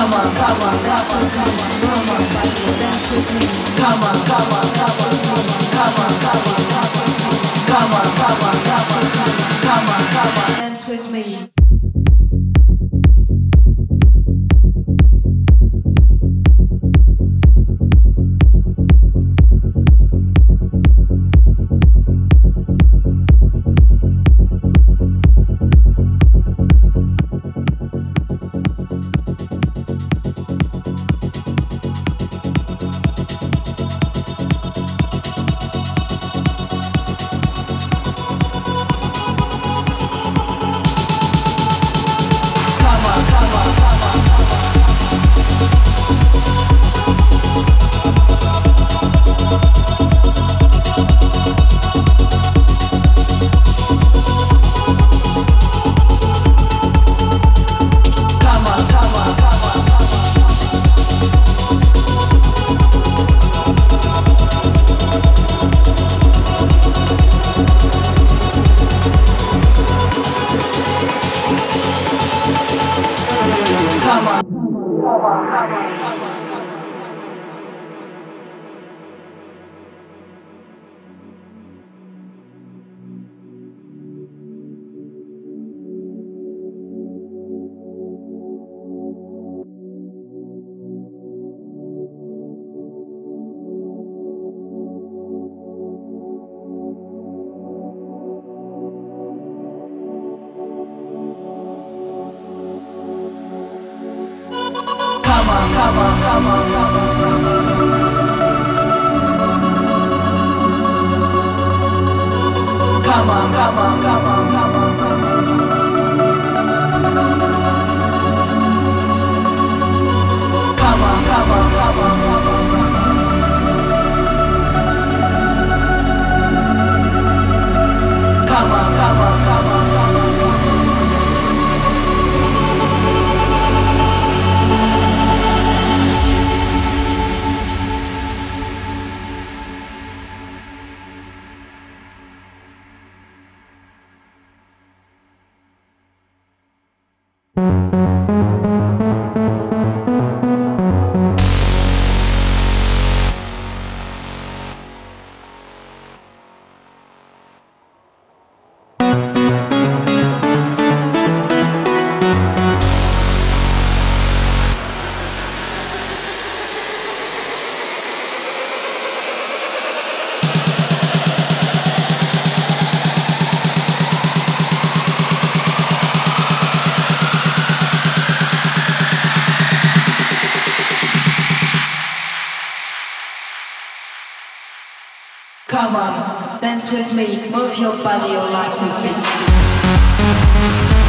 Come on, dance with me, move your body, your life is beat.